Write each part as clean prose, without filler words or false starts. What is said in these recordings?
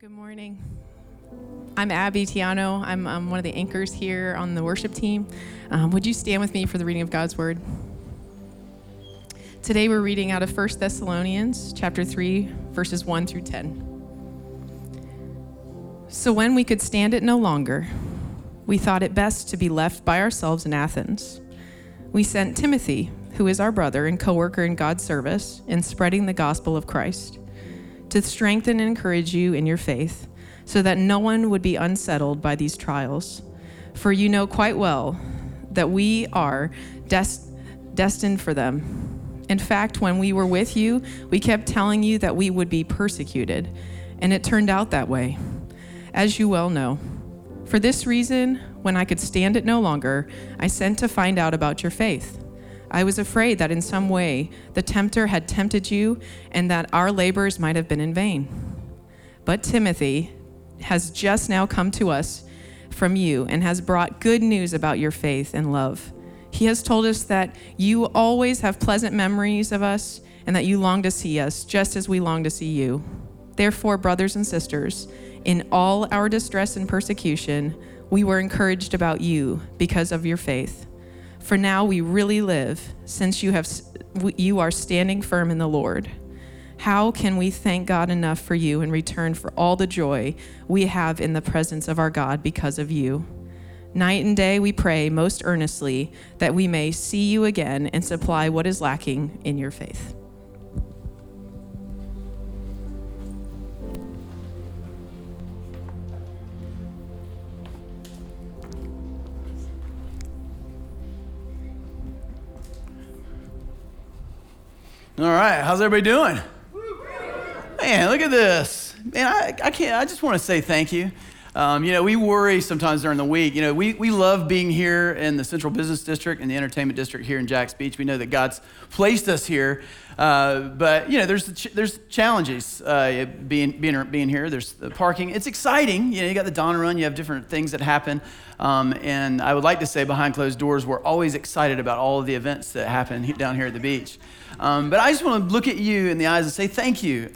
Good morning. I'm Abby Tiano. I'm one of the anchors here on the worship team. Would you stand with me for the reading of God's Word? Today we're reading out of 1 Thessalonians chapter 3, verses 1 through 10. So when we could stand it no longer, we thought it best to be left by ourselves in Athens. We sent Timothy, who is our brother and co-worker in God's service in spreading the gospel of Christ, to strengthen and encourage you in your faith, so that no one would be unsettled by these trials. For you know quite well that we are destined for them. In fact, when we were with you, we kept telling you that we would be persecuted, and it turned out that way, as you well know. For this reason, when I could stand it no longer, I sent to find out about your faith. I was afraid that in some way the tempter had tempted you and that our labors might have been in vain. But Timothy has just now come to us from you and has brought good news about your faith and love. He has told us that you always have pleasant memories of us and that you long to see us just as we long to see you. Therefore, brothers and sisters, in all our distress and persecution, we were encouraged about you because of your faith. For now we really live, since you are standing firm in the Lord. How can we thank God enough for you in return for all the joy we have in the presence of our God because of you? Night and day we pray most earnestly that we may see you again and supply what is lacking in your faith. All right, how's everybody doing? Man, look at this. Man, I just want to say thank you. We worry sometimes during the week. We love being here in the Central Business District and the Entertainment District here in Jack's Beach. We know that God's placed us here, but there's challenges being here. There's the parking. It's exciting. You got the Dawn Run. You have different things that happen. And I would like to say behind closed doors, we're always excited about all of the events that happen down here at the beach. But I just want to look at you in the eyes and say thank you.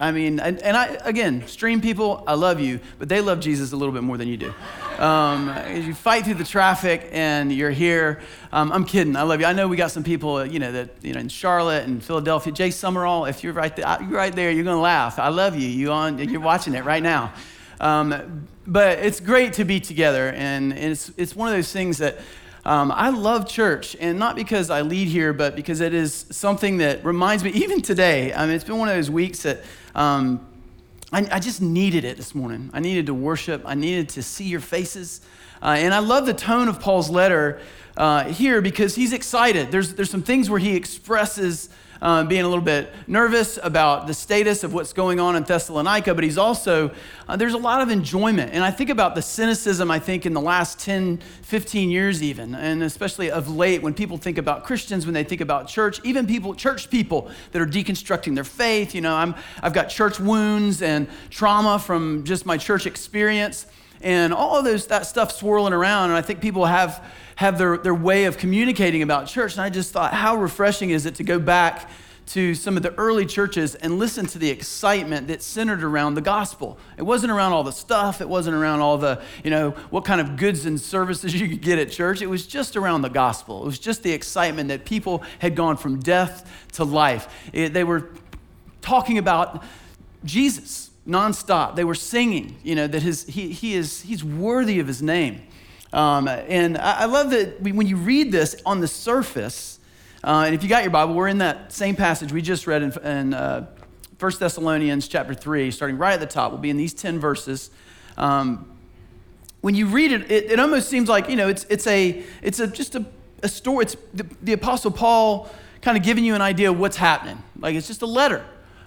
Stream people, I love you, but they love Jesus a little bit more than you do. You fight through the traffic and you're here. I'm kidding. I love you. I know we got some people, in Charlotte and Philadelphia. Jay Summerall, if you're right there, you're gonna laugh. I love you. You're watching it right now. But it's great to be together, and it's one of those things that. I love church, and not because I lead here, but because it is something that reminds me, even today, it's been one of those weeks that I just needed it this morning. I needed to worship. I needed to see your faces. And I love the tone of Paul's letter here because he's excited. There's some things where he expresses being a little bit nervous about the status of what's going on in Thessalonica, but he's also, there's a lot of enjoyment. And I think about the cynicism, in the last 10, 15 years even, and especially of late when people think about Christians, when they think about church, even church people that are deconstructing their faith. I've got church wounds and trauma from just my church experience. And all of that stuff swirling around, and I think people have their way of communicating about church. And I just thought, how refreshing is it to go back to some of the early churches and listen to the excitement that centered around the gospel. It wasn't around all the stuff. It wasn't around all the, what kind of goods and services you could get at church. It was just around the gospel. It was just the excitement that people had gone from death to life. They were talking about Jesus nonstop. They were singing, that he's worthy of his name. And I love that when you read this on the surface, and if you got your Bible, we're in that same passage we just read in 1 Thessalonians chapter 3, starting right at the top. We'll be in these 10 verses. When you read it, it almost seems like, it's just a story. It's the Apostle Paul kind of giving you an idea of what's happening. Like it's just a letter.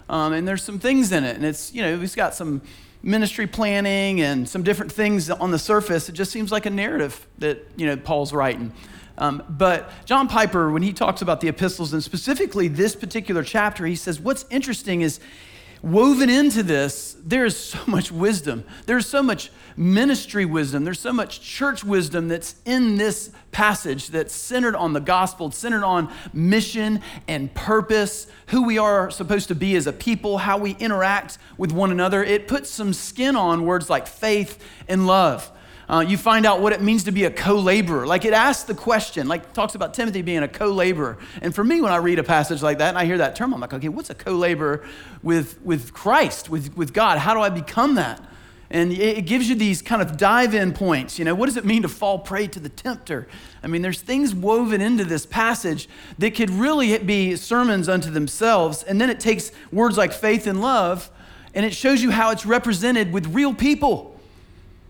And there's some things in it, and it's, he's got some ministry planning and some different things on the surface. It just seems like a narrative that, Paul's writing. But John Piper, when he talks about the epistles and specifically this particular chapter, he says, what's interesting is Woven into this, there is so much wisdom. There's so much ministry wisdom. There's so much church wisdom that's in this passage that's centered on the gospel, centered on mission and purpose, who we are supposed to be as a people, how we interact with one another. It puts some skin on words like faith and love. You find out what it means to be a co-laborer. Like it asks the question, like talks about Timothy being a co-laborer. And for me, when I read a passage like that and I hear that term, I'm like, okay, what's a co-laborer with Christ, with God? How do I become that? And it gives you these kind of dive-in points. You know, what does it mean to fall prey to the tempter? I mean, there's things woven into this passage that could really be sermons unto themselves. And then it takes words like faith and love, and it shows you how it's represented with real people.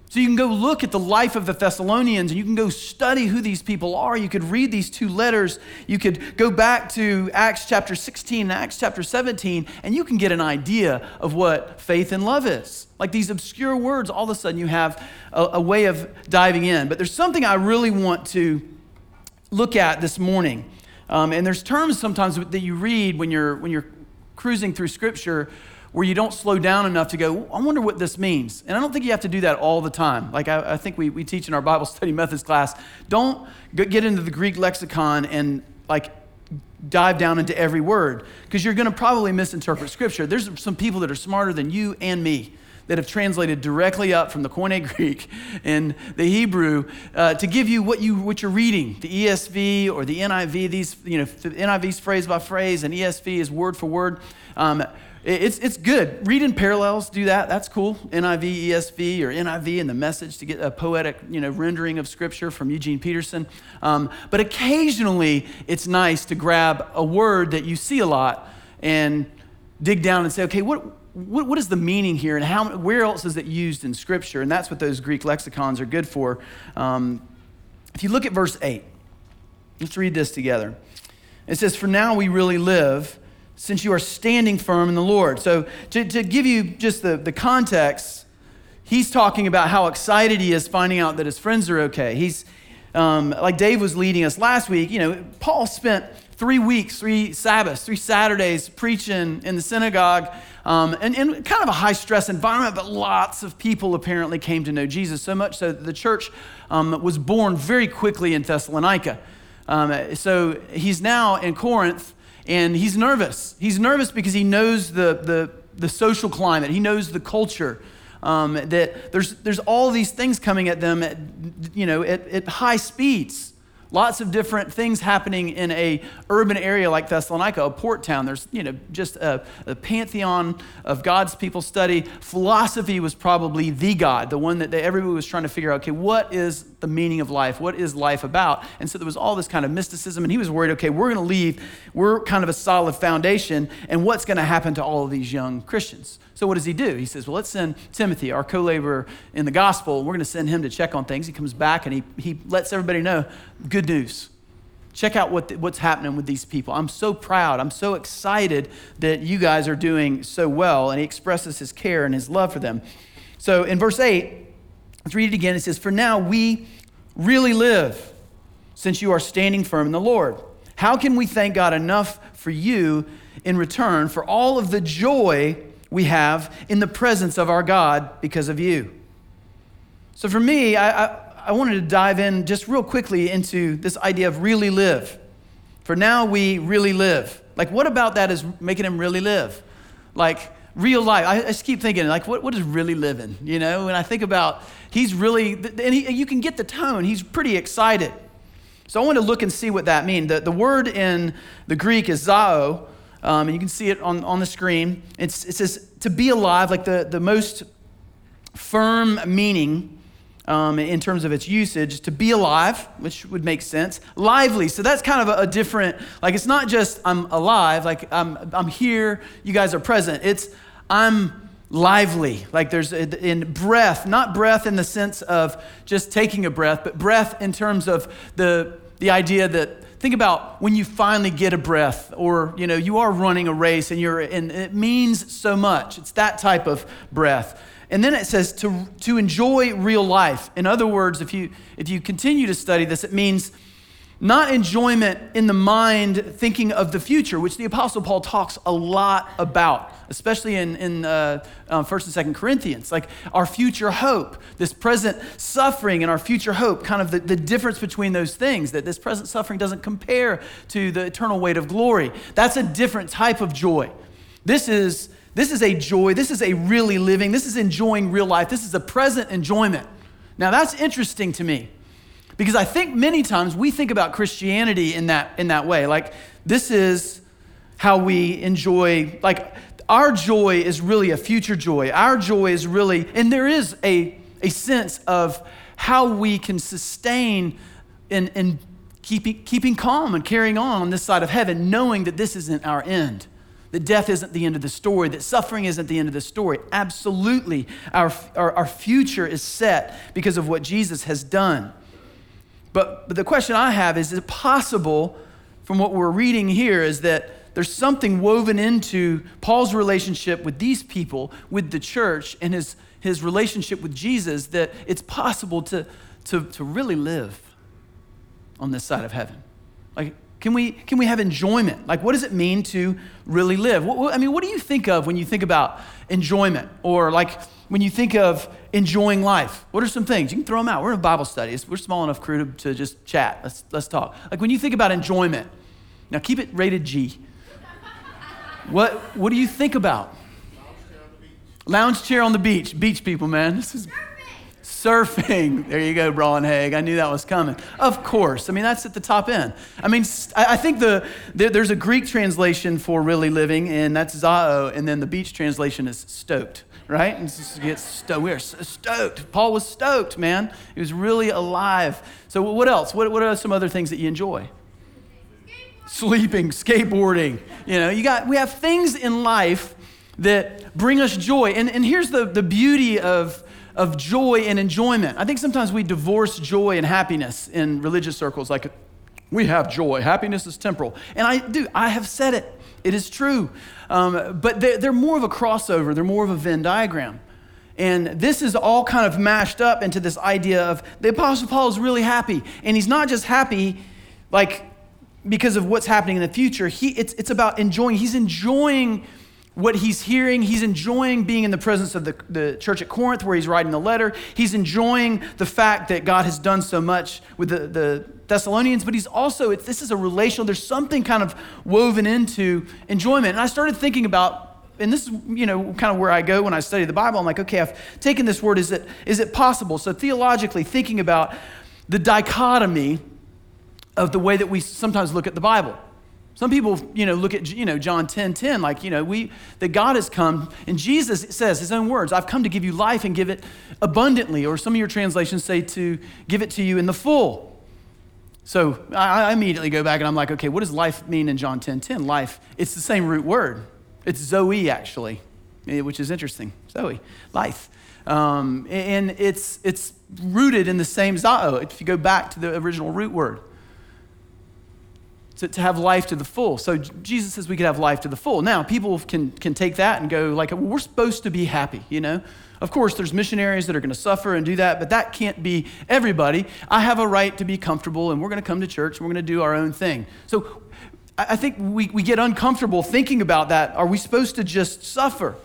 So you can go look at the life of the Thessalonians and you can go study who these people are. You could read these two letters. You could go back to Acts chapter 16 and Acts chapter 17, and you can get an idea of what faith and love is. Like these obscure words, all of a sudden you have a way of diving in. But there's something I really want to look at this morning. And there's terms sometimes that you read when you're cruising through Scripture where you don't slow down enough to go, I wonder what this means. And I don't think you have to do that all the time. Like I think we teach in our Bible study methods class, don't get into the Greek lexicon and like dive down into every word, because you're going to probably misinterpret Scripture. There's some people that are smarter than you and me that have translated directly up from the Koine Greek and the Hebrew to give you what you're reading. The ESV or the NIV, the NIV's phrase by phrase, and ESV is word for word. It's good. Read in parallels, do that. That's cool. NIV, ESV, or NIV and the Message to get a poetic, rendering of Scripture from Eugene Peterson. But occasionally, it's nice to grab a word that you see a lot and dig down and say, okay, what is the meaning here, and where else is it used in Scripture? And that's what those Greek lexicons are good for. If you look at verse 8, let's read this together. It says, "For now we really live, since you are standing firm in the Lord." So to give you just the context, he's talking about how excited he is finding out that his friends are okay. He's, like Dave was leading us last week, Paul spent 3 weeks, 3 Sabbaths, 3 Saturdays preaching in the synagogue and kind of a high-stress environment, but lots of people apparently came to know Jesus, so much so that the church was born very quickly in Thessalonica. So he's now in Corinth, and he's nervous. He's nervous because he knows the social climate. He knows the culture, that there's all these things coming at them at high speeds. Lots of different things happening in a urban area like Thessalonica, a port town. There's just a pantheon of God's people study. Philosophy was probably the god, the one that everybody was trying to figure out, okay, what is the meaning of life? What is life about? And so there was all this kind of mysticism, and he was worried, okay, we're going to leave. We're kind of a solid foundation, and what's going to happen to all of these young Christians? So what does he do? He says, well, let's send Timothy, our co-laborer in the gospel. We're going to send him to check on things. He comes back, and he lets everybody know, good news. Check out what's happening with these people. I'm so proud. I'm so excited that you guys are doing so well. And he expresses his care and his love for them. So in verse 8, let's read it again. It says, "For now we really live, since you are standing firm in the Lord. How can we thank God enough for you in return for all of the joy we have in the presence of our God because of you?" So for me, I wanted to dive in just real quickly into this idea of really live. For now we really live. Like, what about that is making him really live? Like real life. I just keep thinking, like, what is really living? When I think about, he's really, and you can get the tone. He's pretty excited. So I want to look and see what that means. The word in the Greek is zao. And you can see it on the screen. It says to be alive, like the most firm meaning in terms of its usage, to be alive, which would make sense. Lively, so that's kind of a different, like it's not just I'm alive, like I'm here, you guys are present. It's I'm lively, like there's in breath, not breath in the sense of just taking a breath, but breath in terms of the idea that, think about when you finally get a breath, or you are running a race and it means so much. It's that type of breath. And then it says to enjoy real life. In other words, if you continue to study this, it means Not enjoyment in the mind, thinking of the future, which the Apostle Paul talks a lot about, especially in 1 and 2 Corinthians, like our future hope, this present suffering and our future hope, kind of the difference between those things, that this present suffering doesn't compare to the eternal weight of glory. That's a different type of joy. This is a joy. This is a really living. This is enjoying real life. This is a present enjoyment. Now, that's interesting to me. Because I think many times we think about Christianity in that way. Like, this is how we enjoy, like, our joy is really a future joy. Our joy is really, and there is a sense of how we can sustain in keeping calm and carrying on this side of heaven, knowing that this isn't our end, that death isn't the end of the story, that suffering isn't the end of the story. Absolutely, our future is set because of what Jesus has done. But the question I have is it possible, from what we're reading here, is that there's something woven into Paul's relationship with these people, with the church, and his relationship with Jesus, that it's possible to really live on this side of heaven? Like, can we have enjoyment? Like, what does it mean to really live? What do you think of when you think about enjoyment? Or like, when you think of enjoying life, what are some things? You can throw them out. We're in a Bible study. We're a small enough crew to just chat. Let's talk. Like, when you think about enjoyment, now keep it rated G. What do you think about? Lounge chair on the beach. Beach people, man. This is surfing. There you go, Braun Haig. I knew that was coming. Of course. I mean, that's at the top end. I mean, I think there's a Greek translation for really living, and that's zao, and then the beach translation is stoked. Right? And just get stoked. We are so stoked. Paul was stoked, man. He was really alive. So what else? What are some other things that you enjoy? Skateboarding. Sleeping, skateboarding. You know, we have things in life that bring us joy. And here's the beauty of joy and enjoyment. I think sometimes we divorce joy and happiness in religious circles. Like, we have joy. Happiness is temporal. And I have said it. It is true, but they're more of a crossover. They're more of a Venn diagram. And this is all kind of mashed up into this idea of the Apostle Paul is really happy. And he's not just happy like because of what's happening in the future. It's about enjoying. He's enjoying what he's hearing. He's enjoying being in the presence of the church at Corinth where he's writing the letter. He's enjoying the fact that God has done so much with the Thessalonians, but he's also, this is a relational, there's something kind of woven into enjoyment. And I started thinking about, and this is, you know, kind of where I go when I study the Bible. I'm like, okay, I've taken this word, is it possible? So theologically thinking about the dichotomy of the way that we sometimes look at the Bible. Some people, you know, look at, you know, John 10:10, like, you know, that God has come, and Jesus says his own words, I've come to give you life and give it abundantly, or some of your translations say to give it to you in the full. So I immediately go back and I'm like, okay, what does life mean in John 10:10? Life, it's the same root word. It's Zoe, actually, which is interesting. Zoe, life. And it's rooted in the same zao, if you go back to the original root word. To have life to the full. So Jesus says we could have life to the full. Now, people can take that and go like, well, we're supposed to be happy, you know? Of course, there's missionaries that are going to suffer and do that, but that can't be everybody. I have a right to be comfortable, and we're going to come to church, and we're going to do our own thing. So I think we get uncomfortable thinking about that. Are we supposed to just suffer?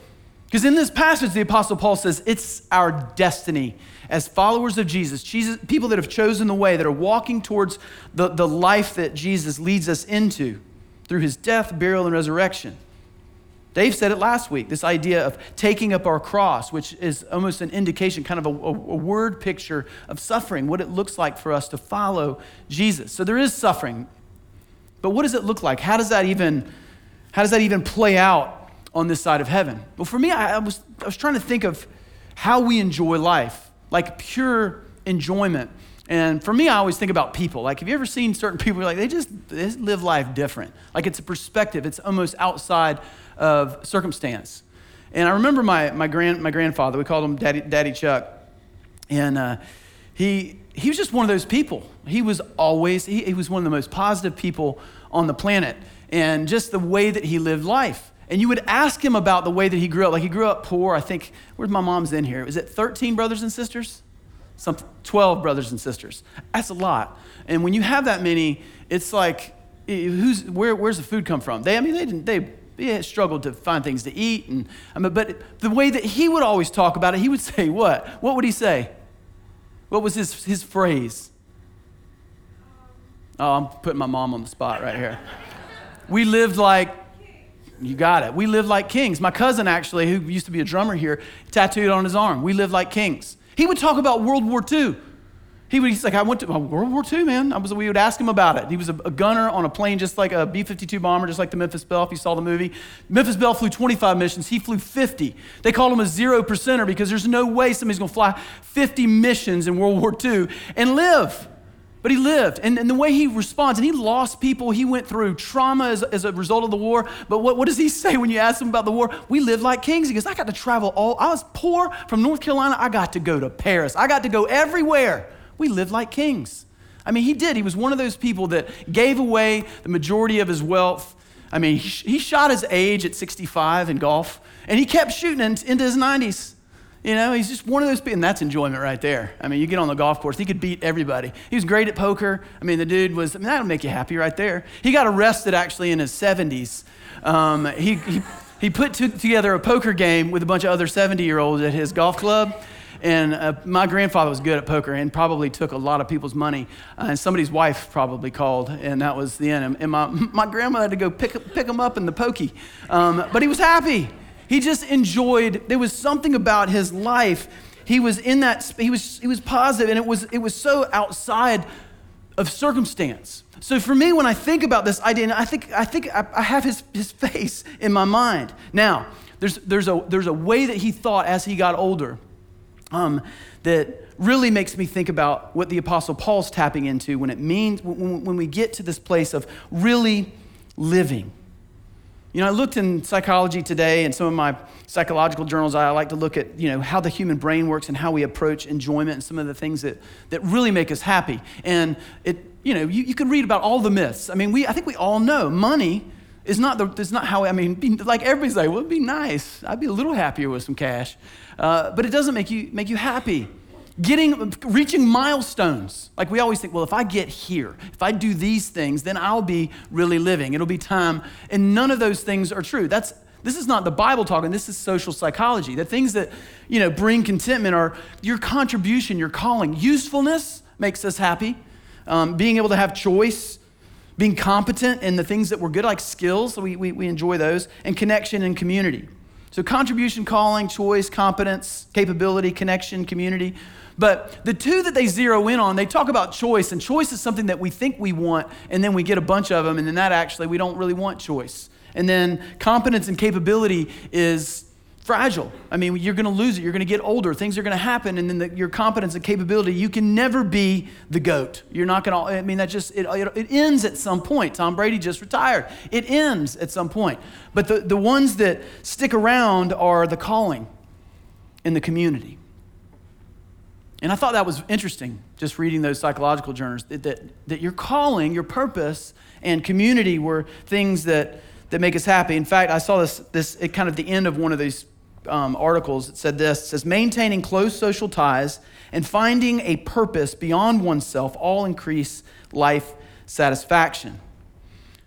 Because in this passage, the Apostle Paul says, it's our destiny as followers of Jesus, people that have chosen the way, that are walking towards the life that Jesus leads us into through his death, burial, and resurrection. Dave said it last week, this idea of taking up our cross, which is almost an indication, kind of a word picture of suffering, what it looks like for us to follow Jesus. So there is suffering, but what does it look like? How does that even play out on this side of heaven? Well, for me, I was trying to think of how we enjoy life, like pure enjoyment. And for me, I always think about people. Like, have you ever seen certain people, like, they just live life different. Like, it's a perspective. It's almost outside of circumstance. And I remember my grandfather, we called him Daddy Chuck. And he was just one of those people. He was one of the most positive people on the planet. And just the way that he lived life. And you would ask him about the way that he grew up. Like, he grew up poor. I think, where's my mom's in here? Was it 13 brothers and sisters? something, 12 brothers and sisters. That's a lot. And when you have that many, it's like, where's the food come from? They struggled to find things to eat. And I mean, but the way that he would always talk about it, he would say what? What would he say? What was his phrase? Oh, I'm putting my mom on the spot right here. We lived like, you got it. We lived like kings. My cousin actually, who used to be a drummer here, tattooed on his arm, we lived like kings. He would talk about World War II. He's like, I went to World War II, man. We would ask him about it. He was a gunner on a plane, just like a B-52 bomber, just like the Memphis Belle, if you saw the movie. Memphis Belle flew 25 missions. He flew 50. They called him a 0%er because there's no way somebody's going to fly 50 missions in World War II and live. But he lived, and the way he responds, and he lost people, he went through trauma as a result of the war, but what does he say when you ask him about the war? We lived like kings. He goes, I got to travel I was poor from North Carolina, I got to go to Paris. I got to go everywhere. We lived like kings. I mean, he did. He was one of those people that gave away the majority of his wealth. I mean, he shot his age at 65 in golf, and he kept shooting into his 90s. You know, he's just one of those people, and that's enjoyment right there. I mean, you get on the golf course, he could beat everybody. He was great at poker. I mean, the dude was, that'll make you happy right there. He got arrested actually in his 70s. He put together a poker game with a bunch of other 70-year-olds at his golf club. And my grandfather was good at poker and probably took a lot of people's money. And somebody's wife probably called, and that was the end. And my grandma had to go pick him up in the pokey. But he was happy. He just enjoyed. There was something about his life. He was in that. He was positive, and it was so outside of circumstance. So for me, when I think about this idea, and I think I have his face in my mind. Now, there's a way that he thought as he got older, that really makes me think about what the Apostle Paul's tapping into when it means when we get to this place of really living. You know, I looked in Psychology Today and some of my psychological journals. I like to look at, you know, how the human brain works and how we approach enjoyment and some of the things that really make us happy. And it, you know, you can read about all the myths. I mean, I think we all know money is not how, I mean, like everybody's like, well, it'd be nice. I'd be a little happier with some cash, but it doesn't make you happy. Reaching milestones. Like we always think, well, if I get here, if I do these things, then I'll be really living. It'll be time. And none of those things are true. This is not the Bible talking. This is social psychology. The things that, you know, bring contentment are your contribution, your calling. Usefulness makes us happy. Being able to have choice, being competent in the things that we're good, like skills. So we enjoy those. And connection and community. So contribution, calling, choice, competence, capability, connection, community. But the two that they zero in on, they talk about choice, and choice is something that we think we want, and then we get a bunch of them, and then that actually, we don't really want choice. And then competence and capability is fragile. I mean, you're going to lose it. You're going to get older. Things are going to happen, and then your competence and capability, you can never be the GOAT. You're not going to, I mean, that just, it ends at some point. Tom Brady just retired. It ends at some point. But the ones that stick around are the calling and the community. And I thought that was interesting, just reading those psychological journals, that your calling, your purpose, and community were things that make us happy. In fact, I saw this at kind of the end of one of these articles. It said this, it says, maintaining close social ties and finding a purpose beyond oneself all increase life satisfaction.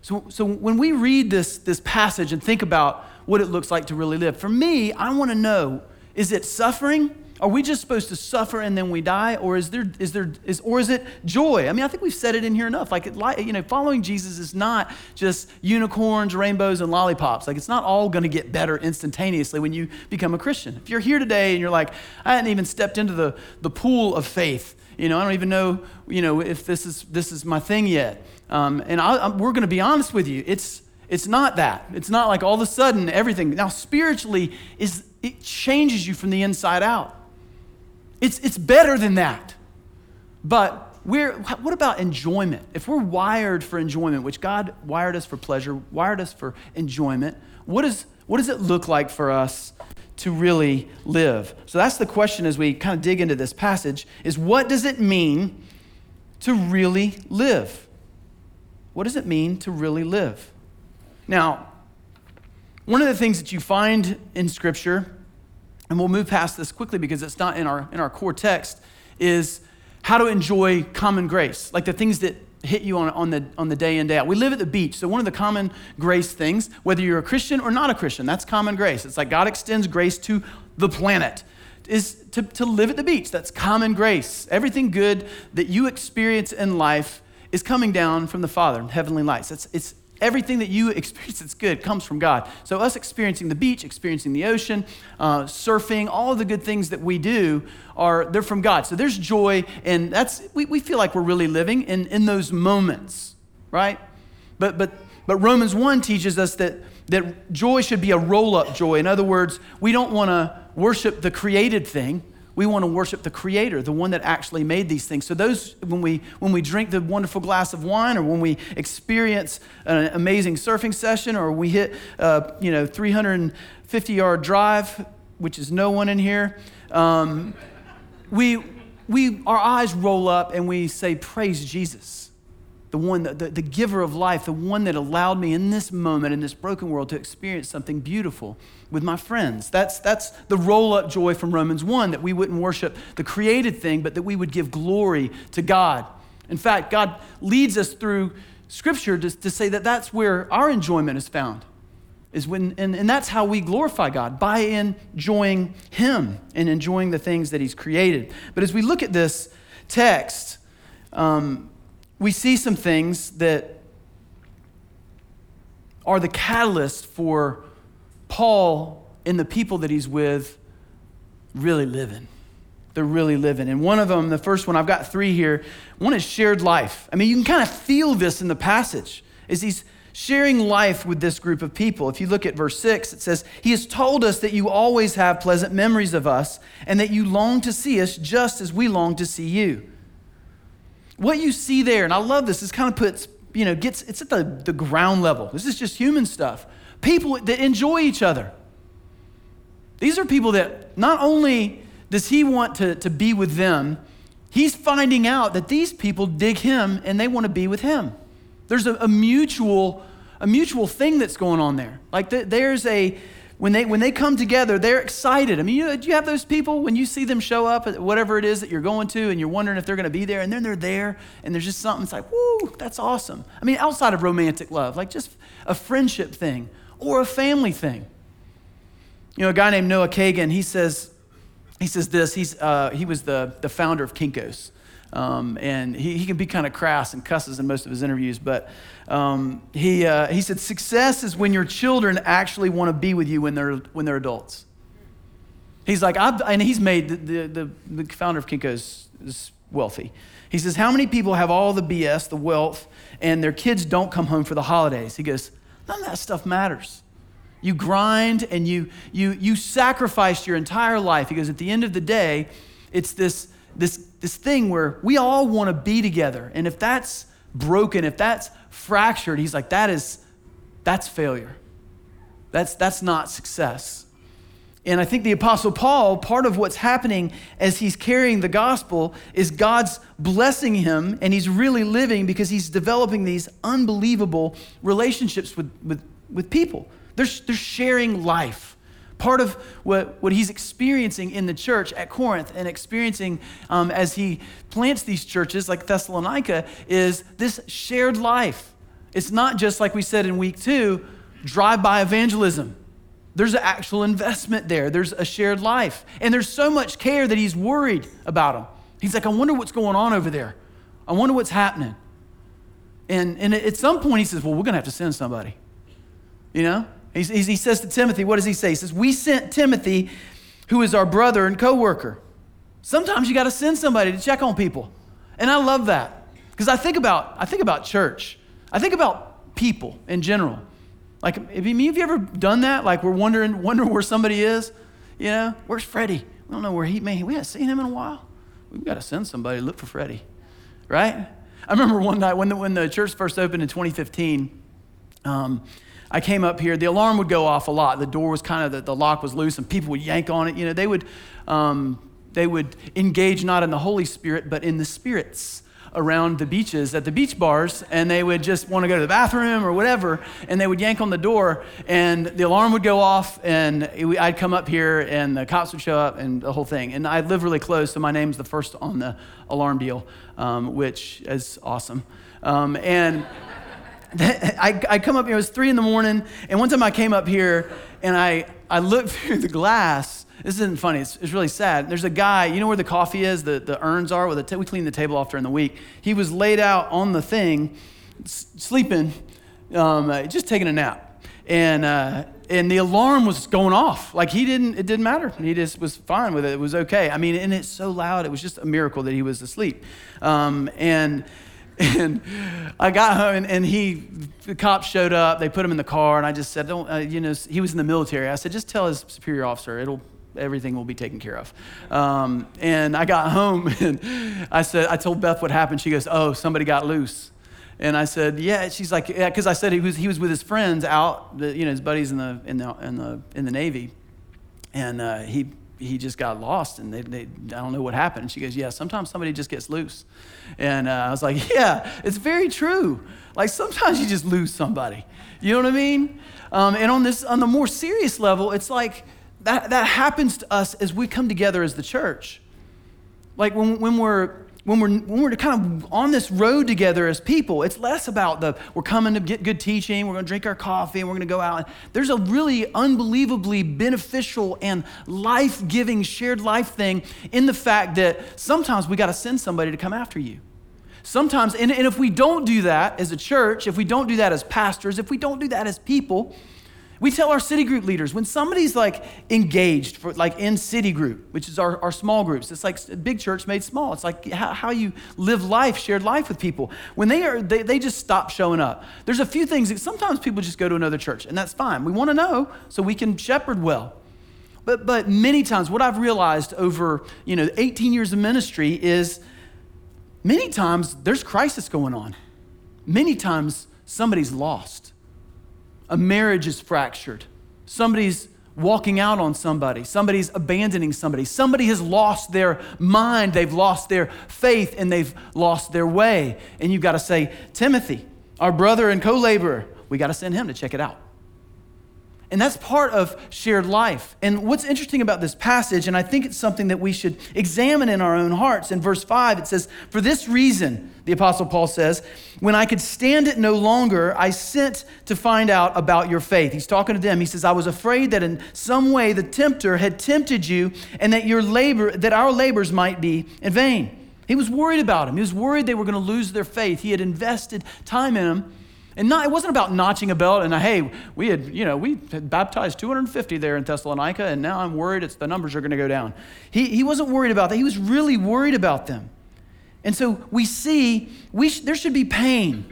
So when we read this passage and think about what it looks like to really live, for me, I want to know, is it suffering? Are we just supposed to suffer and then we die, or is it joy? I mean, I think we've said it in here enough. Like, you know, following Jesus is not just unicorns, rainbows, and lollipops. Like, it's not all going to get better instantaneously when you become a Christian. If you're here today and you're like, I hadn't even stepped into the pool of faith. You know, I don't even know, you know, if this is my thing yet. We're going to be honest with you. It's not that. It's not like all of a sudden everything. Now, spiritually it changes you from the inside out. It's better than that. But what about enjoyment? If we're wired for enjoyment, which God wired us for pleasure, wired us for enjoyment, what does it look like for us to really live? So that's the question as we kind of dig into this passage, is what does it mean to really live? What does it mean to really live? Now, one of the things that you find in Scripture, and we'll move past this quickly because it's not in our core text, is how to enjoy common grace, like the things that hit you on the day in, day out. We live at the beach, so one of the common grace things, whether you're a Christian or not a Christian, that's common grace. It's like God extends grace to the planet, is to live at the beach. That's common grace. Everything good that you experience in life is coming down from the Father in heavenly lights. It's everything that you experience that's good comes from God. So us experiencing the beach, experiencing the ocean, surfing, all of the good things that we do, they're from God. So there's joy, and we feel like we're really living in those moments, right? But Romans 1 teaches us that joy should be a roll-up joy. In other words, we don't want to worship the created thing. We want to worship the Creator, the one that actually made these things. So those, when we drink the wonderful glass of wine, or when we experience an amazing surfing session, or we hit 350-yard drive, which is no one in here, we our eyes roll up and we say, "Praise Jesus, the one, the giver of life, the one that allowed me in this moment, in this broken world, to experience something beautiful with my friends." That's the roll-up joy from Romans 1, that we wouldn't worship the created thing, but that we would give glory to God. In fact, God leads us through Scripture to say that that's where our enjoyment is found, is when, and that's how we glorify God, by enjoying Him and enjoying the things that He's created. But as we look at this text, we see some things that are the catalyst for Paul and the people that he's with really living. They're really living. And one of them, the first one, I've got three here. One is shared life. I mean, you can kind of feel this in the passage as he's sharing life with this group of people. If you look at verse 6, it says, "He has told us that you always have pleasant memories of us and that you long to see us just as we long to see you." What you see there, and I love this kind of puts, it's at the ground level. This is just human stuff. People that enjoy each other. These are people that not only does he want to be with them, he's finding out that these people dig him and they want to be with him. There's a mutual thing that's going on there. Like when they come together, they're excited. I mean, do you have those people when you see them show up at whatever it is that you're going to and you're wondering if they're going to be there, and then they're there and there's just something, it's like, woo, that's awesome. I mean, outside of romantic love, like just a friendship thing or a family thing. A guy named Noah Kagan, he says this, he was the founder of Kinko's. And he can be kind of crass and cusses in most of his interviews, but he said, "Success is when your children actually want to be with you when they're adults." He's like, he's made the founder of Kinko's is wealthy. He says, "How many people have all the BS, the wealth, and their kids don't come home for the holidays?" He goes, "None of that stuff matters. You grind and you sacrificed your entire life." He goes, "At the end of the day, it's this thing where we all want to be together. And if that's broken, if that's fractured," he's like, that's failure. That's not success. And I think the Apostle Paul, part of what's happening as he's carrying the gospel is God's blessing him, and he's really living because he's developing these unbelievable relationships with people. They're sharing life. Part of what he's experiencing in the church at Corinth and experiencing as he plants these churches like Thessalonica is this shared life. It's not just, like we said in week 2, drive-by evangelism. There's an actual investment there. There's a shared life. And there's so much care that he's worried about them. He's like, "I wonder what's going on over there. I wonder what's happening." And at some point he says, "Well, we're going to have to send somebody." He says to Timothy, what does he say? He says, "We sent Timothy, who is our brother and co-worker." Sometimes you got to send somebody to check on people. And I love that, because I think about church. I think about people in general. Like, have you ever done that? Like, we're wondering where somebody is. Where's Freddie? We don't know where he may. We haven't seen him in a while. We've got to send somebody to look for Freddie, right? I remember one night when the church first opened in 2015, I came up here. The alarm would go off a lot. The door was kind of, the lock was loose and people would yank on it. They would engage not in the Holy Spirit, but in the spirits around the beaches at the beach bars, and they would just want to go to the bathroom or whatever, and they would yank on the door, and the alarm would go off, and I'd come up here, and the cops would show up, and the whole thing. And I live really close, so my name's the first on the alarm deal, which is awesome. And I come up here, it was 3 a.m, and one time I came up here, and I looked through the glass. This isn't funny, it's really sad. There's a guy, you know where the coffee is, the urns are, where we clean the table off during the week. He was laid out on the thing, sleeping, just taking a nap. And the alarm was going off. Like it didn't matter. He just was fine with it, it was okay. I mean, and it's so loud, it was just a miracle that he was asleep. And I got home, and the cops showed up, they put him in the car, and I just said, he was in the military. I said, just tell his superior officer, everything will be taken care of. And I got home, and I told Beth what happened. She goes, oh, somebody got loose. And I said, yeah. She's like, yeah, because I said he was with his friends out, his buddies in the Navy, and he just got lost, and they I don't know what happened. And she goes, yeah, sometimes somebody just gets loose. And I was like, yeah, it's very true. Like sometimes you just lose somebody. You know what I mean? And on the more serious level, it's like that happens to us as we come together as the church. Like when we're kind of on this road together as people, it's less about we're coming to get good teaching, we're going to drink our coffee, and we're going to go out. There's a really unbelievably beneficial and life-giving, shared life thing in the fact that sometimes we got to send somebody to come after you. Sometimes, and if we don't do that as a church, if we don't do that as pastors, if we don't do that as people, we tell our city group leaders, when somebody's like engaged in city group, which is our small groups, it's like a big church made small. It's like how you live life, shared life with people. When they just stop showing up. There's a few things that sometimes people just go to another church, and that's fine. We want to know so we can shepherd well. But many times what I've realized over 18 years of ministry is many times there's crisis going on. Many times somebody's lost. A marriage is fractured. Somebody's walking out on somebody. Somebody's abandoning somebody. Somebody has lost their mind. They've lost their faith, and they've lost their way. And you've got to say, Timothy, our brother and co-laborer, we got to send him to check it out. And that's part of shared life. And what's interesting about this passage, and I think it's something that we should examine in our own hearts. In verse 5, it says, for this reason, the Apostle Paul says, when I could stand it no longer, I sent to find out about your faith. He's talking to them. He says, I was afraid that in some way the tempter had tempted you, and that our labors might be in vain. He was worried about him. He was worried they were going to lose their faith. He had invested time in him. And it wasn't about notching a belt and, hey, we had baptized 250 there in Thessalonica, and now I'm worried the numbers are going to go down. He wasn't worried about that. He was really worried about them. And so we see there should be pain.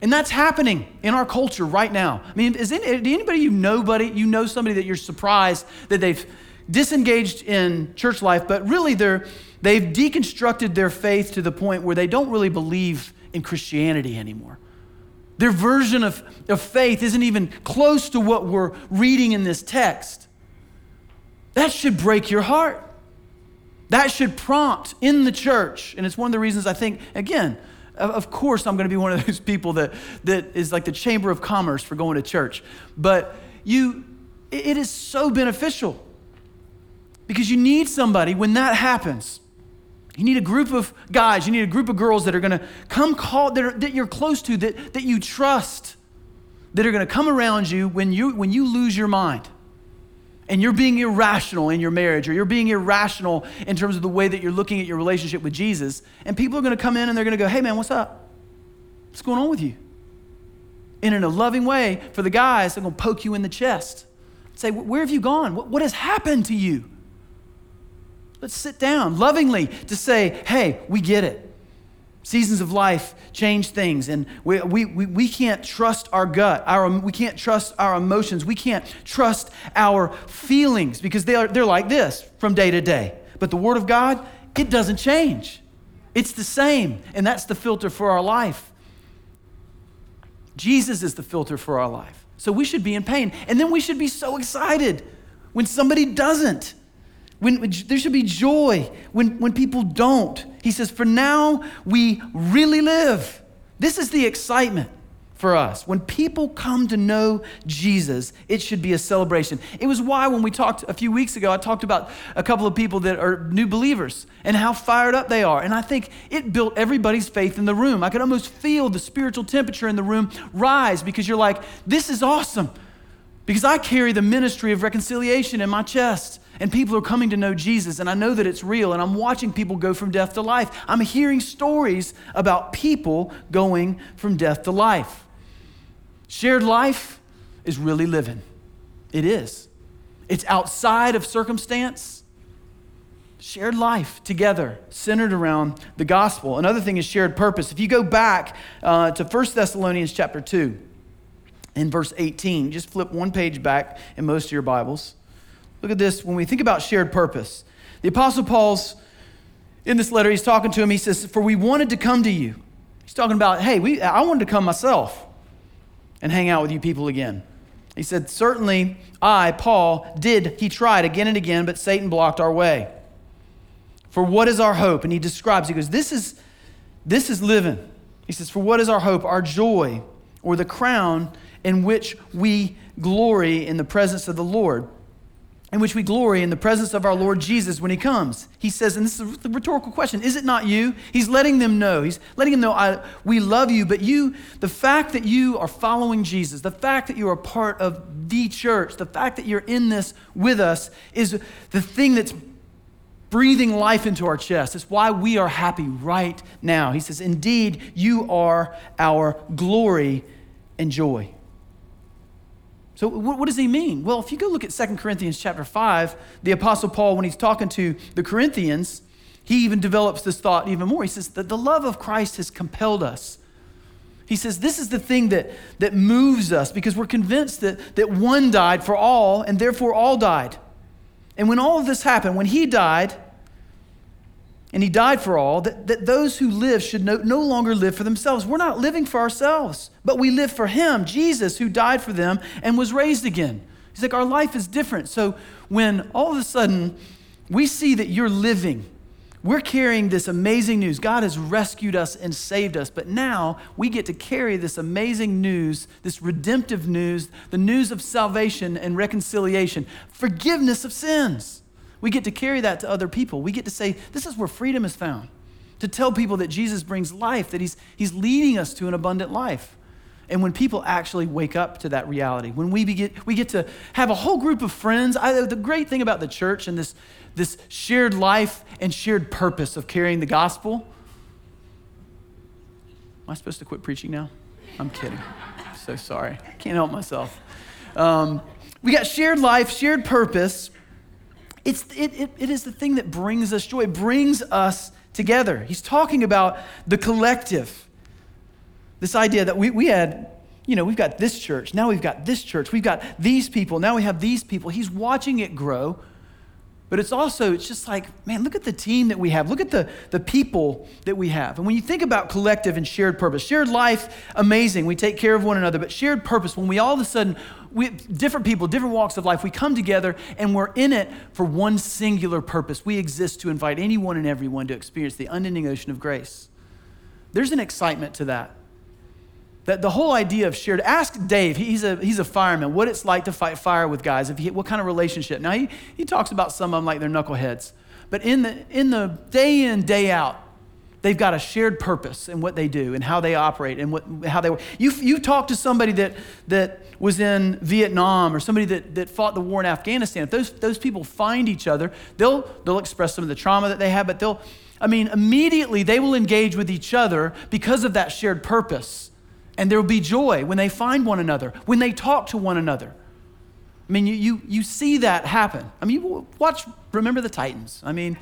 And that's happening in our culture right now. I mean, you know somebody that you're surprised that they've disengaged in church life, but really they've deconstructed their faith to the point where they don't really believe in Christianity anymore. Their version of faith isn't even close to what we're reading in this text. That should break your heart. That should prompt in the church. And it's one of the reasons I think, again, of course I'm going to be one of those people that is like the Chamber of Commerce for going to church. But it is so beneficial because you need somebody when that happens. You need a group of guys, you need a group of girls that are going to come that you're close to, that you trust, that are going to come around you when you lose your mind and you're being irrational in your marriage, or you're being irrational in terms of the way that you're looking at your relationship with Jesus. And people are going to come in and they're going to go, hey man, what's up? What's going on with you? And in a loving way for the guys, they're going to poke you in the chest and say, where have you gone? What has happened to you? Let's sit down lovingly to say, hey, we get it. Seasons of life change things, and we can't trust our gut. We can't trust our emotions. We can't trust our feelings because they're like this from day to day. But the Word of God, it doesn't change. It's the same, and that's the filter for our life. Jesus is the filter for our life. So we should be in pain, and then we should be so excited when somebody doesn't. When there should be joy when people don't. He says, for now, we really live. This is the excitement for us. When people come to know Jesus, it should be a celebration. It was why when we talked a few weeks ago, I talked about a couple of people that are new believers and how fired up they are. And I think it built everybody's faith in the room. I could almost feel the spiritual temperature in the room rise because you're like, this is awesome. Because I carry the ministry of reconciliation in my chest. And people are coming to know Jesus, and I know that it's real, and I'm watching people go from death to life. I'm hearing stories about people going from death to life. Shared life is really living. It is. It's outside of circumstance. Shared life together, centered around the gospel. Another thing is shared purpose. If you go back to 1 Thessalonians chapter 2 and verse 18, just flip one page back in most of your Bibles. Look at this. When we think about shared purpose, the Apostle Paul's in this letter, he's talking to him. He says, for we wanted to come to you. He's talking about, hey, I wanted to come myself and hang out with you people again. He said, certainly I, Paul, did. He tried again and again, but Satan blocked our way. For what is our hope? And he describes, he goes, this is living. He says, for what is our hope, our joy, or the crown in which we glory in the presence of the Lord? In which we glory in the presence of our Lord Jesus when he comes. He says, and this is the rhetorical question, is it not you? He's letting them know. He's letting them know, we love you, but the fact that you are following Jesus, the fact that you are part of the church, the fact that you're in this with us is the thing that's breathing life into our chest. It's why we are happy right now. He says, indeed, you are our glory and joy. So what does he mean? Well, if you go look at 2 Corinthians chapter 5, the Apostle Paul, when he's talking to the Corinthians, he even develops this thought even more. He says that the love of Christ has compelled us. He says this is the thing that moves us because we're convinced that one died for all and therefore all died. And when all of this happened, when he died and he died for all, that those who live should no longer live for themselves. We're not living for ourselves, but we live for him, Jesus, who died for them and was raised again. He's like, our life is different. So when all of a sudden we see that you're living, we're carrying this amazing news. God has rescued us and saved us, but now we get to carry this amazing news, this redemptive news, the news of salvation and reconciliation, forgiveness of sins. We get to carry that to other people. We get to say, this is where freedom is found. To tell people that Jesus brings life, that he's leading us to an abundant life. And when people actually wake up to that reality, when we get to have a whole group of friends. The great thing about the church and this shared life and shared purpose of carrying the gospel. Am I supposed to quit preaching now? I'm kidding. I'm so sorry. I can't help myself. We got shared life, shared purpose. It is the thing that brings us joy, brings us together. He's talking about the collective. This idea that we had, we've got this church. Now we've got this church. We've got these people. Now we have these people. He's watching it grow. But it's just like, man, look at the team that we have. Look at the people that we have. And when you think about collective and shared purpose, shared life, amazing. We take care of one another. But shared purpose, when we all of a sudden, different people, different walks of life, we come together and we're in it for one singular purpose. We exist to invite anyone and everyone to experience the unending ocean of grace. There's an excitement to that. That the whole idea of shared, ask Dave, he's a fireman, what it's like to fight fire with guys, what kind of relationship. Now he talks about some of them like they're knuckleheads, but in the day in, day out, they've got a shared purpose in what they do and how they operate and how they work. You talk to somebody that was in Vietnam or somebody that fought the war in Afghanistan. If those people find each other, they'll express some of the trauma that they have, but immediately they will engage with each other because of that shared purpose. And there will be joy when they find one another, when they talk to one another. I mean, you see that happen. I mean, you watch Remember the Titans. I mean,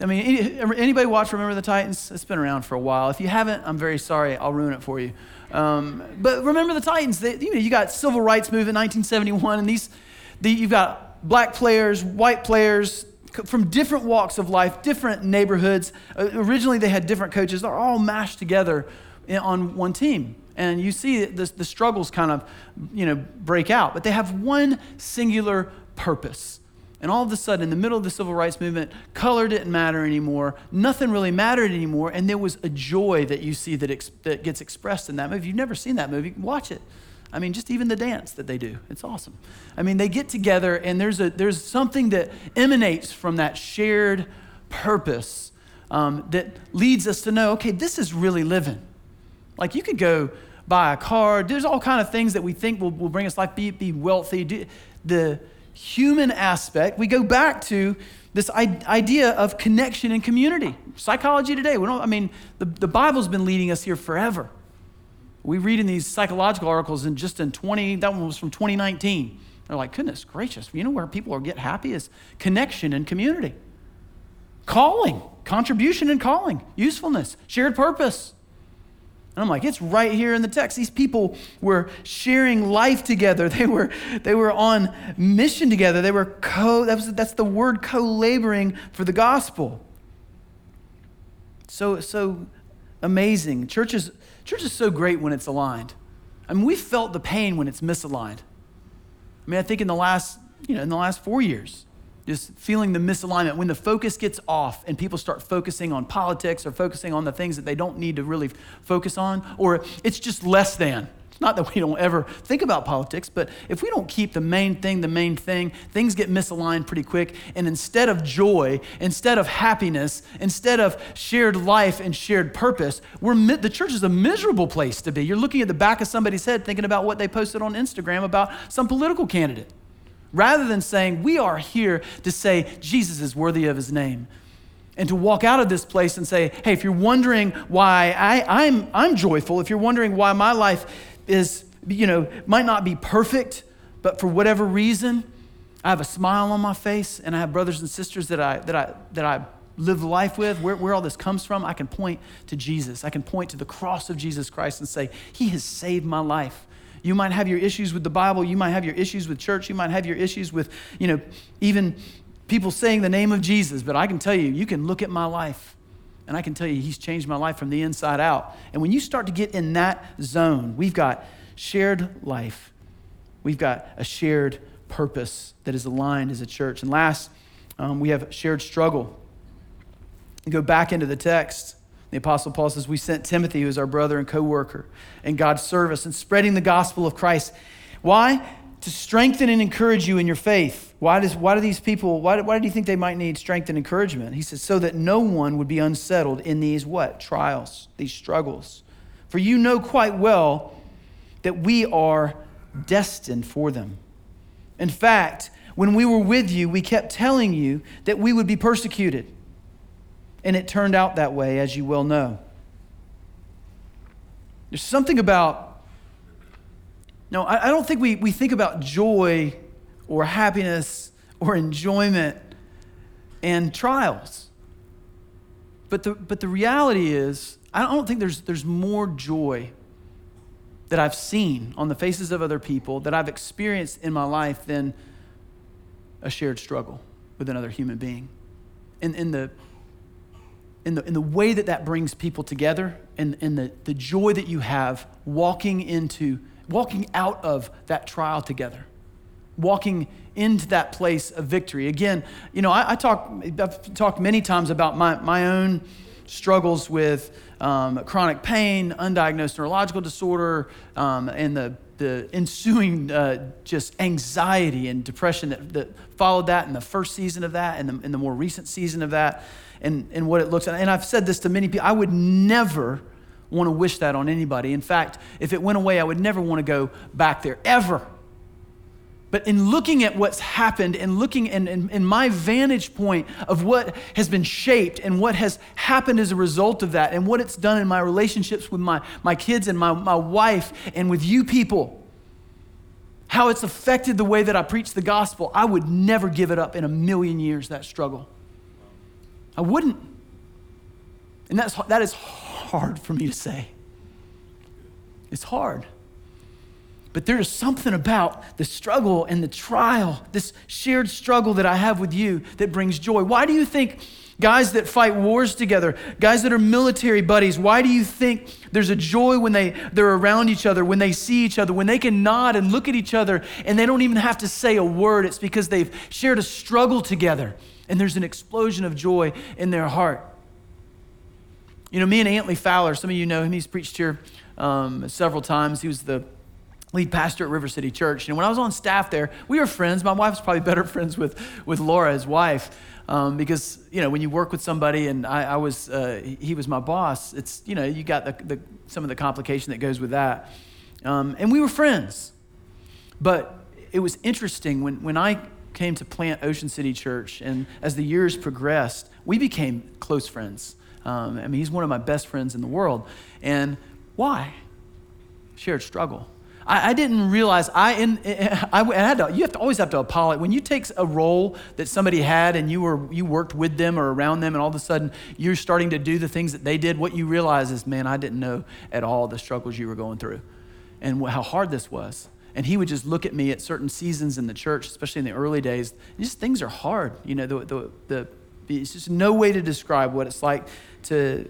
anybody watch Remember the Titans? It's been around for a while. If you haven't, I'm very sorry. I'll ruin it for you. But Remember the Titans. You got civil rights movement in 1971, and you've got black players, white players from different walks of life, different neighborhoods. Originally, they had different coaches. They're all mashed together on one team. And you see the struggles kind of break out. But they have one singular purpose. And all of a sudden, in the middle of the civil rights movement, color didn't matter anymore. Nothing really mattered anymore. And there was a joy that you see that gets expressed in that movie. If you've never seen that movie, watch it. I mean, just even the dance that they do, it's awesome. I mean, they get together and there's something that emanates from that shared purpose that leads us to know, okay, this is really living. Like you could go buy a car. There's all kind of things that we think will bring us life, be wealthy. The human aspect, we go back to this idea of connection and community. Psychology Today, the Bible's been leading us here forever. We read in these psychological articles that one was from 2019. They're like, goodness gracious, you know where people get happy is connection and community. Calling, contribution and calling, usefulness, shared purpose. And I'm like, it's right here in the text. These people were sharing life together. They were on mission together. They were that's the word co-laboring for the gospel. So amazing. Church is so great when it's aligned. I mean, we felt the pain when it's misaligned. I mean, I think in the last 4 years, just feeling the misalignment when the focus gets off and people start focusing on politics or focusing on the things that they don't need to really focus on, or it's just less than. It's not that we don't ever think about politics, but if we don't keep the main thing, things get misaligned pretty quick. And instead of joy, instead of happiness, instead of shared life and shared purpose, the church is a miserable place to be. You're looking at the back of somebody's head thinking about what they posted on Instagram about some political candidate. Rather than saying, we are here to say Jesus is worthy of his name. And to walk out of this place and say, hey, if you're wondering why I'm joyful, if you're wondering why my life is, might not be perfect, but for whatever reason, I have a smile on my face and I have brothers and sisters that I live life with, where all this comes from, I can point to Jesus. I can point to the cross of Jesus Christ and say, he has saved my life. You might have your issues with the Bible. You might have your issues with church. You might have your issues with, even people saying the name of Jesus. But I can tell you can look at my life and I can tell you he's changed my life from the inside out. And when you start to get in that zone, we've got shared life. We've got a shared purpose that is aligned as a church. And last, we have shared struggle. We go back into the text. The Apostle Paul says, we sent Timothy, who is our brother and co-worker in God's service and spreading the gospel of Christ. Why? To strengthen and encourage you in your faith. Why do you think they might need strength and encouragement? He says, so that no one would be unsettled in these trials, these struggles. For you know quite well that we are destined for them. In fact, when we were with you, we kept telling you that we would be persecuted. And it turned out that way, as you well know. There's something about, I don't think we think about joy or happiness or enjoyment and trials. But the reality is, I don't think there's more joy that I've seen on the faces of other people that I've experienced in my life than a shared struggle with another human being. In the way that brings people together and in the joy that you have walking out of that trial together, walking into that place of victory. Again, I've talked many times about my own struggles with chronic pain, undiagnosed neurological disorder, and the ensuing just anxiety and depression that followed that in the first season of that and in the more recent season of that. And what it looks like. And I've said this to many people, I would never want to wish that on anybody. In fact, if it went away, I would never want to go back there, ever. But in looking at what's happened and looking in my vantage point of what has been shaped and what has happened as a result of that and what it's done in my relationships with my kids and my wife and with you people, how it's affected the way that I preach the gospel, I would never give it up in a million years, that struggle. I wouldn't. And that is hard for me to say. It's hard. But there is something about the struggle and the trial, this shared struggle that I have with you that brings joy. Why do you think guys that fight wars together, guys that are military buddies, why do you think there's a joy when they're around each other, when they see each other, when they can nod and look at each other and they don't even have to say a word? It's because they've shared a struggle together and there's an explosion of joy in their heart. You know, me and Antley Fowler, some of you know him, he's preached here several times. He was the lead pastor at River City Church. And when I was on staff there, we were friends. My wife's probably better friends with Laura, his wife, because, you know, when you work with somebody and I was, he was my boss, it's, you know, you got some of the complication that goes with that. And we were friends. But it was interesting when I came to plant Ocean City Church and as the years progressed, we became close friends. I mean, he's one of my best friends in the world. And why? Shared struggle. I didn't realize, you always have to apologize. When you take a role that somebody had and you worked with them or around them and all of a sudden you're starting to do the things that they did, what you realize is, man, I didn't know at all the struggles you were going through and how hard this was. And he would just look at me at certain seasons in the church, especially in the early days, and just things are hard. You know, it's just no way to describe what it's like to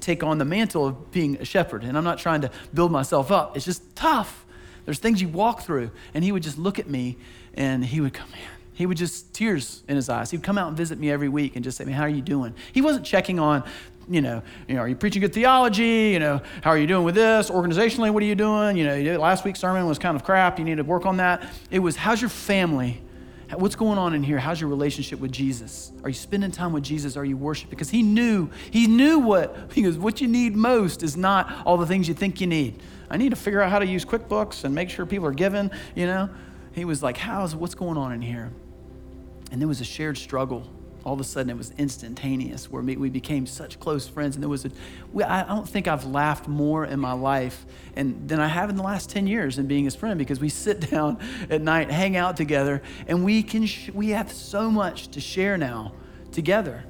take on the mantle of being a shepherd. And I'm not trying to build myself up. It's just tough. There's things you walk through. And he would just look at me and he would come in. He would just, tears in his eyes. He'd come out and visit me every week and just say, man, how are you doing? He wasn't checking on, you know, are you preaching good theology? You know, how are you doing with this? Organizationally, what are you doing? You know, last week's sermon was kind of crap. You need to work on that. It was, how's your family? What's going on in here? How's your relationship with Jesus? Are you spending time with Jesus? Are you worshiping? Because he knew what you need most is not all the things you think you need. I need to figure out how to use QuickBooks and make sure people are giving, you know. He was like, what's going on in here? And there was a shared struggle. All of a sudden, it was instantaneous where we became such close friends. And there was I don't think I've laughed more in my life than I have in the last 10 years in being his friend, because we sit down at night, hang out together, and we have so much to share now together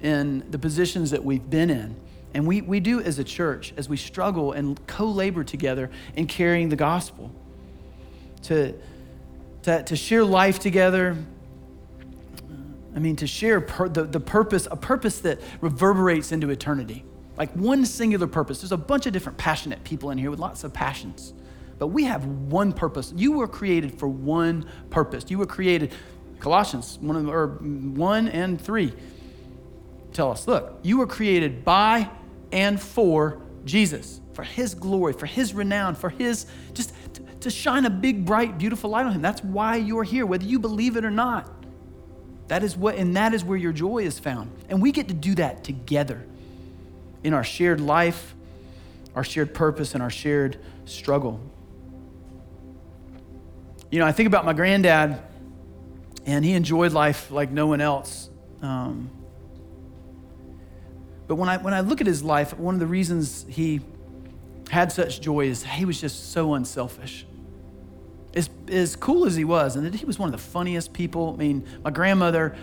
in the positions that we've been in. And we do as a church, as we struggle and co-labor together in carrying the gospel, to share life together. I mean, to share the purpose, a purpose that reverberates into eternity, like one singular purpose. There's a bunch of different passionate people in here with lots of passions, but we have one purpose. You were created for one purpose. You were created, Colossians 1:3 tell us, look, you were created by and for Jesus, for his glory, for his renown, for his, just to shine a big, bright, beautiful light on him. That's why you're here, whether you believe it or not. That is where your joy is found. And we get to do that together in our shared life, our shared purpose, and our shared struggle. You know, I think about my granddad, and he enjoyed life like no one else. But when I look at his life, one of the reasons he had such joy is he was just so unselfish. As cool as he was, and he was one of the funniest people. I mean, my grandmother,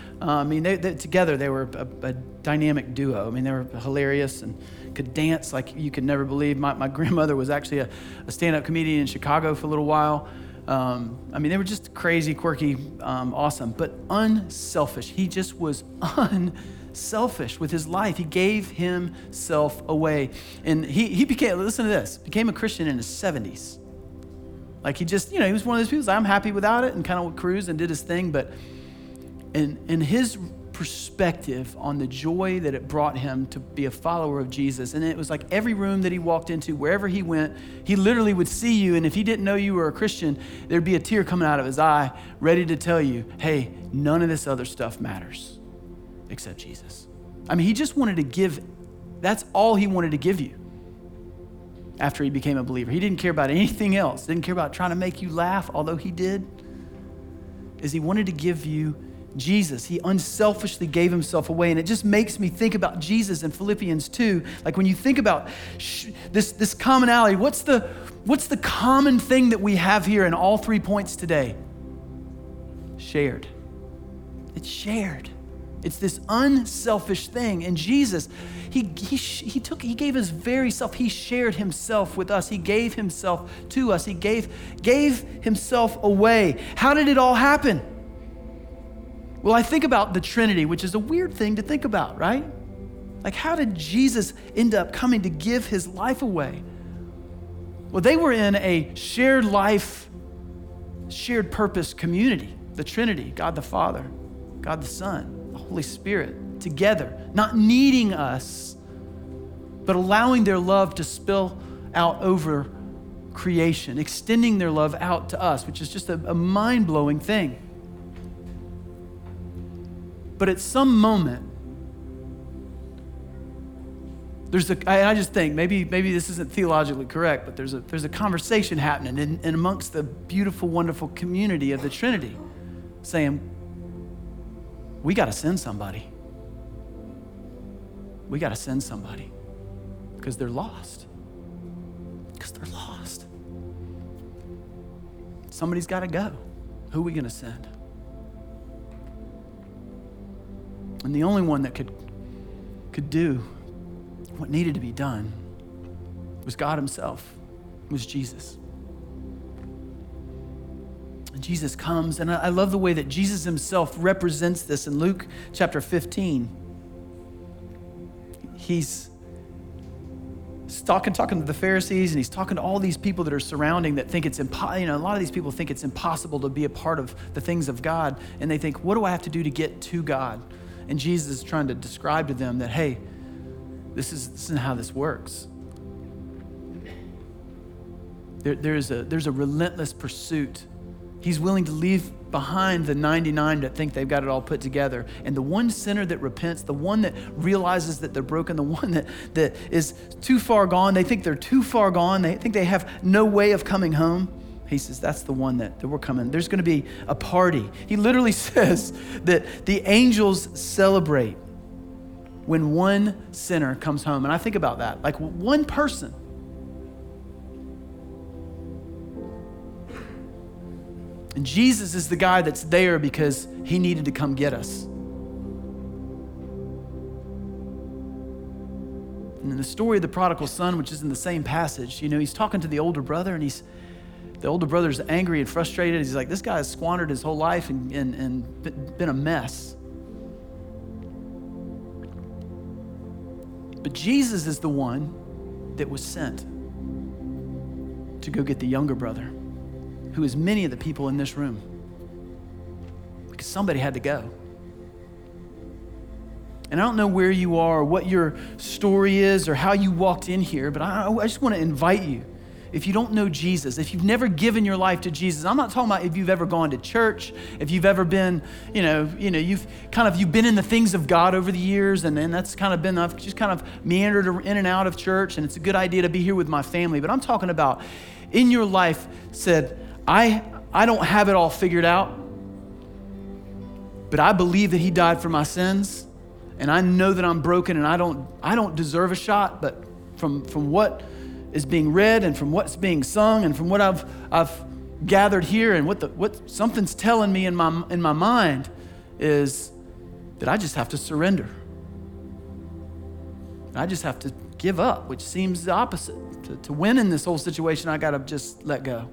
together they were a dynamic duo. I mean, they were hilarious and could dance like you could never believe. My grandmother was actually a stand-up comedian in Chicago for a little while. I mean, they were just crazy, quirky, awesome, but unselfish. He just was unselfish with his life. He gave himself away. And he became, listen to this, became a Christian in his 70s. Like he just, you know, he was one of those people who's like, I'm happy without it, and kind of cruised and did his thing. But in his perspective on the joy that it brought him to be a follower of Jesus, and it was like every room that he walked into, wherever he went, he literally would see you. And if he didn't know you were a Christian, there'd be a tear coming out of his eye, ready to tell you, hey, none of this other stuff matters except Jesus. I mean, he just wanted to give. That's all he wanted to give you. After he became a believer, he didn't care about anything else, didn't care about trying to make you laugh, although he did, is he wanted to give you Jesus. He unselfishly gave himself away, and it just makes me think about Jesus in Philippians 2. Like when you think about this commonality, what's the common thing that we have here in all 3 points today? Shared. It's shared. It's this unselfish thing. And Jesus, he gave his very self. He shared himself with us. He gave himself to us. He gave himself away. How did it all happen? Well, I think about the Trinity, which is a weird thing to think about, right? Like, how did Jesus end up coming to give his life away? Well, they were in a shared life, shared purpose community. The Trinity, God the Father, God the Son, the Holy Spirit, together, not needing us, but allowing their love to spill out over creation, extending their love out to us, which is just a mind-blowing thing. But at some moment, I just think, maybe this isn't theologically correct, but there's a conversation happening in amongst the beautiful, wonderful community of the Trinity, saying, we got to send somebody. We got to send somebody because they're lost. Because they're lost. Somebody's got to go. Who are we going to send? And the only one that could do what needed to be done was God himself, was Jesus. Jesus comes, and I love the way that Jesus himself represents this in Luke chapter 15. He's talking to the Pharisees, and he's talking to all these people that are surrounding that think it's impossible. You know, a lot of these people think it's impossible to be a part of the things of God, and they think, what do I have to do to get to God? And Jesus is trying to describe to them that, hey, this isn't how this works. There's a relentless pursuit. He's willing to leave behind the 99 that think they've got it all put together. And the one sinner that repents, the one that realizes that they're broken, the one that is too far gone, they think they're too far gone, they think they have no way of coming home. He says, that's the one that we're coming. There's gonna be a party. He literally says that the angels celebrate when one sinner comes home. And I think about that, like one person. And Jesus is the guy that's there because he needed to come get us. And in the story of the prodigal son, which is in the same passage, you know, he's talking to the older brother, and the older brother's angry and frustrated. He's like, this guy has squandered his whole life and been a mess. But Jesus is the one that was sent to go get the younger brother, who is many of the people in this room, because somebody had to go. And I don't know where you are or what your story is or how you walked in here, but I just want to invite you. If you don't know Jesus, if you've never given your life to Jesus, I'm not talking about if you've ever gone to church, if you've ever been, you've been in the things of God over the years, and that's kind of been, I've just kind of meandered in and out of church, and it's a good idea to be here with my family. But I'm talking about in your life said, I don't have it all figured out, but I believe that he died for my sins, and I know that I'm broken, and I don't deserve a shot, but from what is being read and from what's being sung and from what I've gathered here and what something's telling me in my mind is that I just have to surrender. I just have to give up, which seems the opposite. To win in this whole situation, I gotta just let go.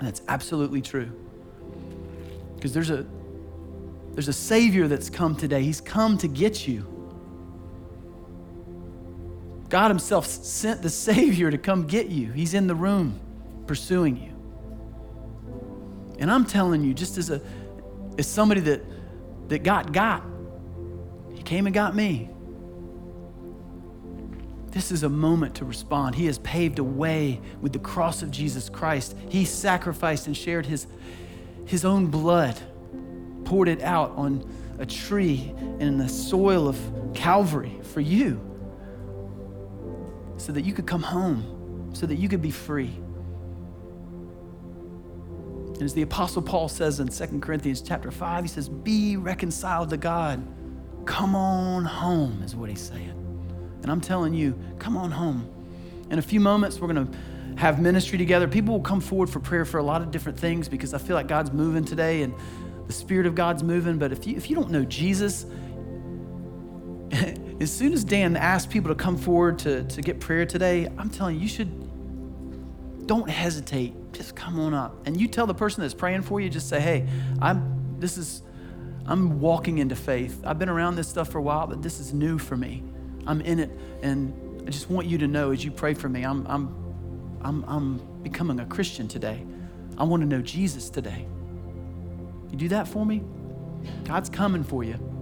And that's absolutely true. Because there's a Savior that's come today. He's come to get you. God himself sent the Savior to come get you. He's in the room pursuing you. And I'm telling you, just as somebody that got, he came and got me. This is a moment to respond. He has paved a way with the cross of Jesus Christ. He sacrificed and shared his own blood, poured it out on a tree in the soil of Calvary for you, so that you could come home, so that you could be free. And as the Apostle Paul says in 2 Corinthians chapter 5, he says, be reconciled to God. Come on home is what he's saying. And I'm telling you, come on home. In a few moments, we're going to have ministry together. People will come forward for prayer for a lot of different things, because I feel like God's moving today and the Spirit of God's moving. But if you don't know Jesus, As soon as Dan asked people to come forward to get prayer today, I'm telling you, you should, don't hesitate. Just come on up. And you tell the person that's praying for you, just say, hey, I'm walking into faith. I've been around this stuff for a while, but this is new for me. I'm in it, and I just want you to know as you pray for me, I'm becoming a Christian today. I want to know Jesus today. You do that for me? God's coming for you.